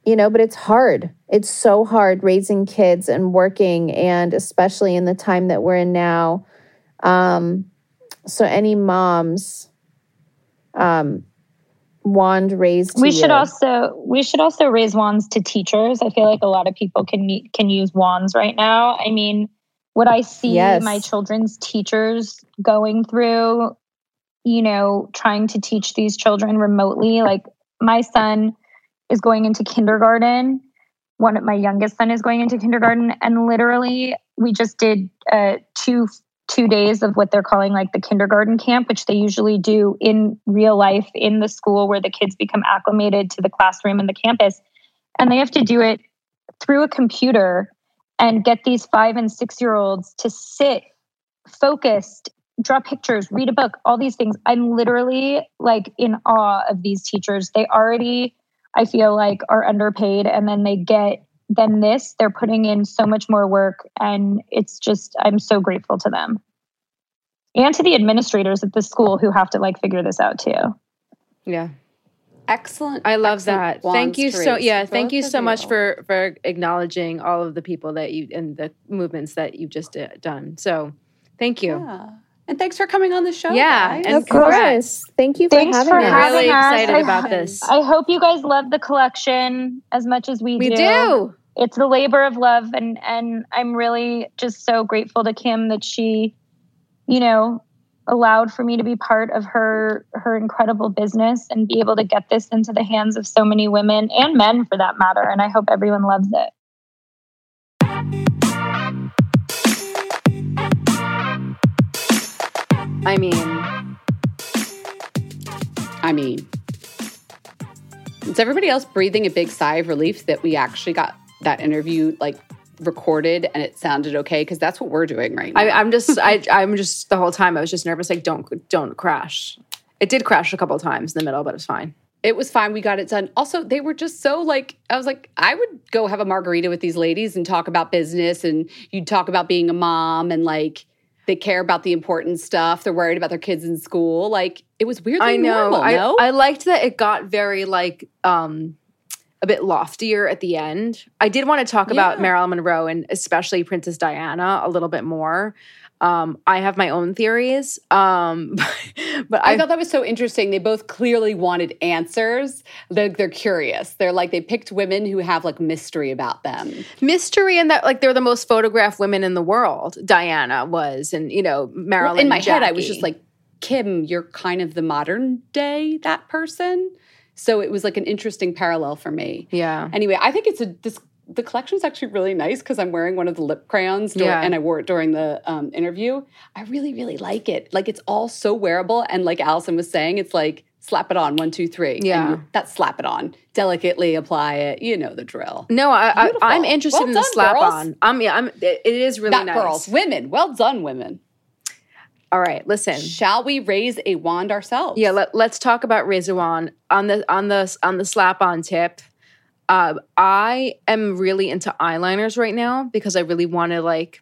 you know, but it's hard. It's so hard raising kids and working, and especially in the time that we're in now. Um, so any moms, um, wand raised. We should you. also we should also raise wands to teachers. I feel like a lot of people can can use wands right now. I mean, what I see yes. my children's teachers going through, you know, trying to teach these children remotely. Like my son is going into kindergarten. One of my youngest son is going into kindergarten, and literally we just did uh, two. two days of what they're calling like the kindergarten camp, which they usually do in real life in the school where the kids become acclimated to the classroom and the campus. And they have to do it through a computer and get these five and six-year-olds to sit focused, draw pictures, read a book, all these things. I'm literally like in awe of these teachers. They already, I feel like, are underpaid, and then they get than this, they're putting in so much more work, and it's just, I'm so grateful to them. And to the administrators at the school who have to like figure this out too. Yeah. Excellent. I love Excellent. that. Thank you so, yeah, thank you so much for, for acknowledging all of the people that you, and the movements that you've just done. So thank you. Yeah. And thanks for coming on the show. Yeah, guys. Of course. Thank you for Thanks having for us. I'm really excited I, about this. I hope you guys love the collection as much as we do. We do. It's the labor of love, and, and I'm really just so grateful to Kim that she, you know, allowed for me to be part of her her incredible business and be able to get this into the hands of so many women and men for that matter. And I hope everyone loves it. I mean, I mean, is everybody else breathing a big sigh of relief that we actually got that interview like recorded and it sounded okay? Because that's what we're doing right now. I, I'm just, I, I'm just the whole time I was just nervous, like don't, don't crash. It did crash a couple of times in the middle, but it's fine. It was fine. We got it done. Also, they were just so like, I was like, I would go have a margarita with these ladies and talk about business, and you'd talk about being a mom, and like, they care about the important stuff. They're worried about their kids in school. Like, it was weirdly I know. normal, I, no? I liked that it got very, like, um, a bit loftier at the end. I did want to talk yeah. about Marilyn Monroe and especially Princess Diana a little bit more. Um, I have my own theories. Um, but I, I thought that was so interesting. They both clearly wanted answers. They're, they're curious. They're like, they picked women who have like mystery about them. Mystery, and that like they're the most photographed women in the world. Diana was, and you know, Marilyn. Well, in my Jackie. head, I was just like, Kim, you're kind of the modern day that person. So it was like an interesting parallel for me. Yeah. Anyway, I think it's a this. The collection's actually really nice because I'm wearing one of the lip crayons during, yeah. and I wore it during the um, interview. I really, really like it. Like, it's all so wearable. And like Allison was saying, it's like, slap it on, one, two, three. Yeah. And that's slap it on. Delicately apply it. You know the drill. No, I, I, I'm interested well in done, the slap girls. on. I'm, yeah, I'm, it, it is really Not nice. girls, women. Well done, women. All right, listen. Shall we raise a wand ourselves? Yeah, let, let's talk about raise a wand. On the, on the, on the slap on tip... Uh, I am really into eyeliners right now because I really want to like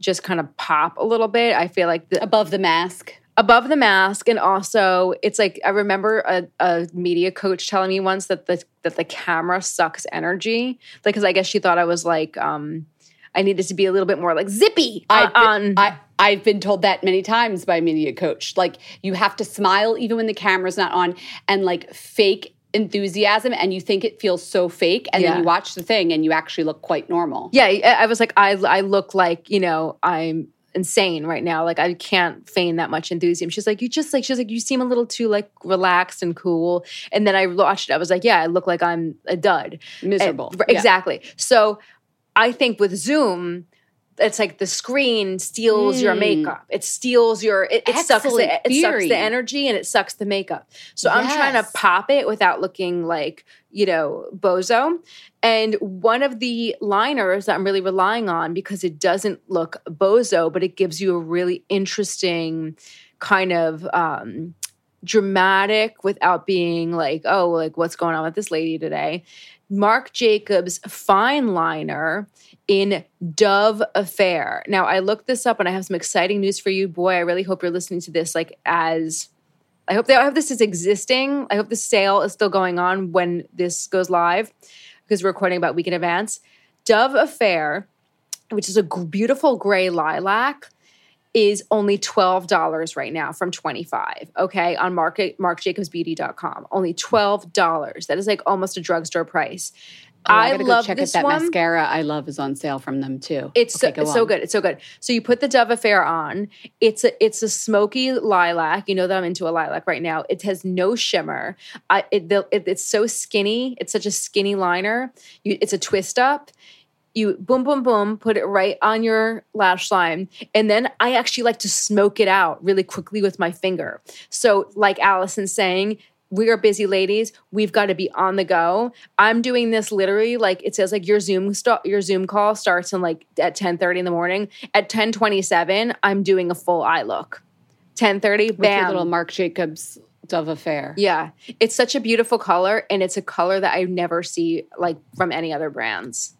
just kind of pop a little bit. I feel like the, above the mask, above the mask, and also it's like I remember a, a media coach telling me once that the that the camera sucks energy, like because I guess she thought I was like um, I needed to be a little bit more like zippy on. I've been, I, I've been told that many times by a media coach. Like you have to smile even when the camera's not on, and like fake enthusiasm, and you think it feels so fake, and yeah. then you watch the thing and you actually look quite normal. Yeah, I was like, I, I look like, you know, I'm insane right now. Like, I can't feign that much enthusiasm. She's like, you just like, she's like, you seem a little too like relaxed and cool. And then I watched it. I was like, yeah, I look like I'm a dud. Miserable. And, yeah. Exactly. So I think with Zoom, it's like the screen steals mm. your makeup. It steals your, it, it sucks the, it sucks the energy and it sucks the makeup. So yes. I'm trying to pop it without looking like, you know, bozo. And one of the liners that I'm really relying on because it doesn't look bozo, but it gives you a really interesting kind of, um, dramatic without being like, oh, like what's going on with this lady today? Marc Jacobs fine liner in Dove Affair. Now, I looked this up and I have some exciting news for you. Boy, I really hope you're listening to this like as – I hope that, I hope this is existing. I hope the sale is still going on when this goes live because we're recording about a week in advance. Dove Affair, which is a g- beautiful gray lilac, is only twelve dollars right now from twenty-five dollars, okay, on marc jacobs beauty dot com. Only twelve dollars. That is like almost a drugstore price. Oh, I, I gotta love go check this out. That one. Mascara I love is on sale from them too. It's, okay, so, go it's so good. It's so good. So you put the Dove Affair on. It's a it's a smoky lilac. You know that I'm into a lilac right now. It has no shimmer. I it, the, it it's so skinny. It's such a skinny liner. You, it's a twist up. You boom, boom, boom, put it right on your lash line. And then I actually like to smoke it out really quickly with my finger. So like Allison's saying, we are busy ladies. We've got to be on the go. I'm doing this literally like it says like your Zoom st- your Zoom call starts in like at ten thirty in the morning. At ten twenty-seven, I'm doing a full eye look. ten thirty, bam. With your little Marc Jacobs Dove Affair. Yeah. It's such a beautiful color and it's a color that I never see like from any other brands.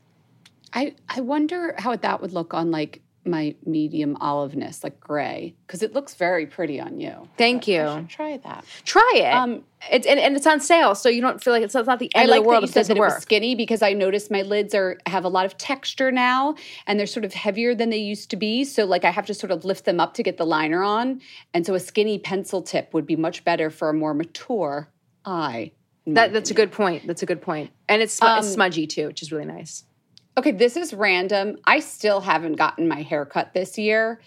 I, I wonder how that would look on, like, my medium oliveness, like gray, because it looks very pretty on you. Thank but you. I should try that. Try it. Um, it's and, and it's on sale, so you don't feel like it's, it's not the end like of the world. I like that you said that it was skinny because I noticed my lids are have a lot of texture now, and they're sort of heavier than they used to be. So like I have to sort of lift them up to get the liner on, and so a skinny pencil tip would be much better for a more mature eye. That that's opinion. a good point. That's a good point, and it's, sm- um, it's smudgy too, which is really nice. Okay, this is random. I still haven't gotten my hair cut this year.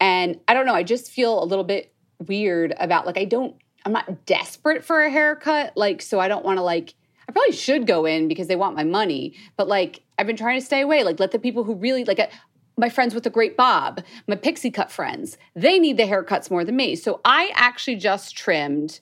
And I don't know, I just feel a little bit weird about, like, I don't, I'm not desperate for a haircut. Like, so I don't want to, like, I probably should go in because they want my money. But, like, I've been trying to stay away. Like, let the people who really, like, I, my friends with the great bob, my pixie cut friends, they need the haircuts more than me. So I actually just trimmed...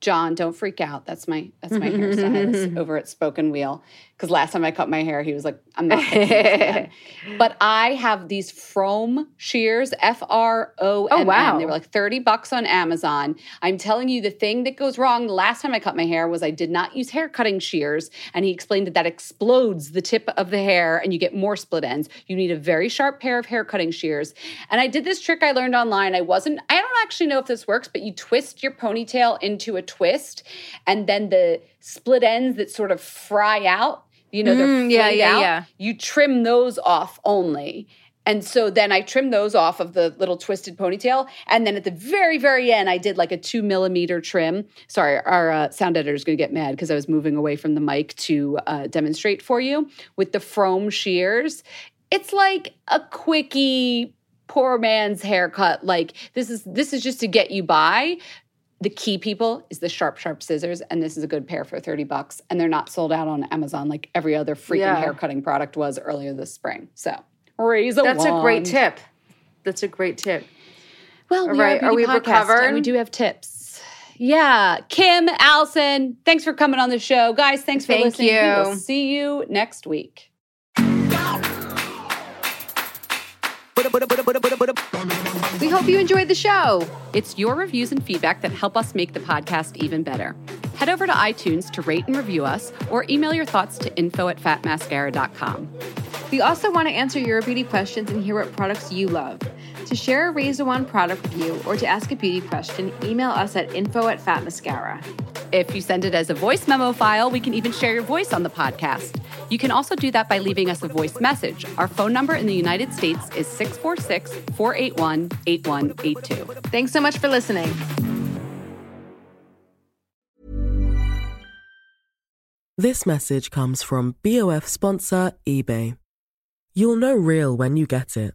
John, don't freak out. That's my that's my hairstylist over at Spoken Wheel. Because last time I cut my hair, he was like, I'm not cutting this man. But I have these Fromm shears, F R O M M. Oh, wow. They were like thirty bucks on Amazon. I'm telling you, the thing that goes wrong the last time I cut my hair was I did not use hair cutting shears. And he explained that that explodes the tip of the hair and you get more split ends. You need a very sharp pair of hair cutting shears. And I did this trick I learned online. I wasn't, I don't actually know if this works, but you twist your ponytail into a twist, and then the split ends that sort of fry out, you know, they're mm, yeah, yeah, out, yeah. you trim those off only. And so then I trimmed those off of the little twisted ponytail. And then at the very, very end, I did like a two millimeter trim. Sorry, our uh, sound editor is going to get mad because I was moving away from the mic to uh, demonstrate for you with the Fromm shears. It's like a quickie poor man's haircut. Like this is this is just to get you by. The key, people, is the sharp, sharp scissors, and this is a good pair for thirty bucks, and they're not sold out on Amazon like every other freaking yeah. hair cutting product was earlier this spring. So, raise a That's wand. a great tip. That's a great tip. Well, we right. are, a are we recovered? And we do have tips. Yeah. Kim, Allison, thanks for coming on the show. Guys, thanks for Thank listening. You. We will see you next week. We hope you enjoyed the show. It's your reviews and feedback that help us make the podcast even better. Head over to iTunes to rate and review us or email your thoughts to info at fat mascara dot com. We also want to answer your beauty questions and hear what products you love. To share a Razor One product review or to ask a beauty question, email us at info at fat mascara. If you send it as a voice memo file, we can even share your voice on the podcast. You can also do that by leaving us a voice message. Our phone number in the United States is six four six, four eight one, eight one eight two. Thanks so much for listening. This message comes from B O F sponsor eBay. You'll know real when you get it.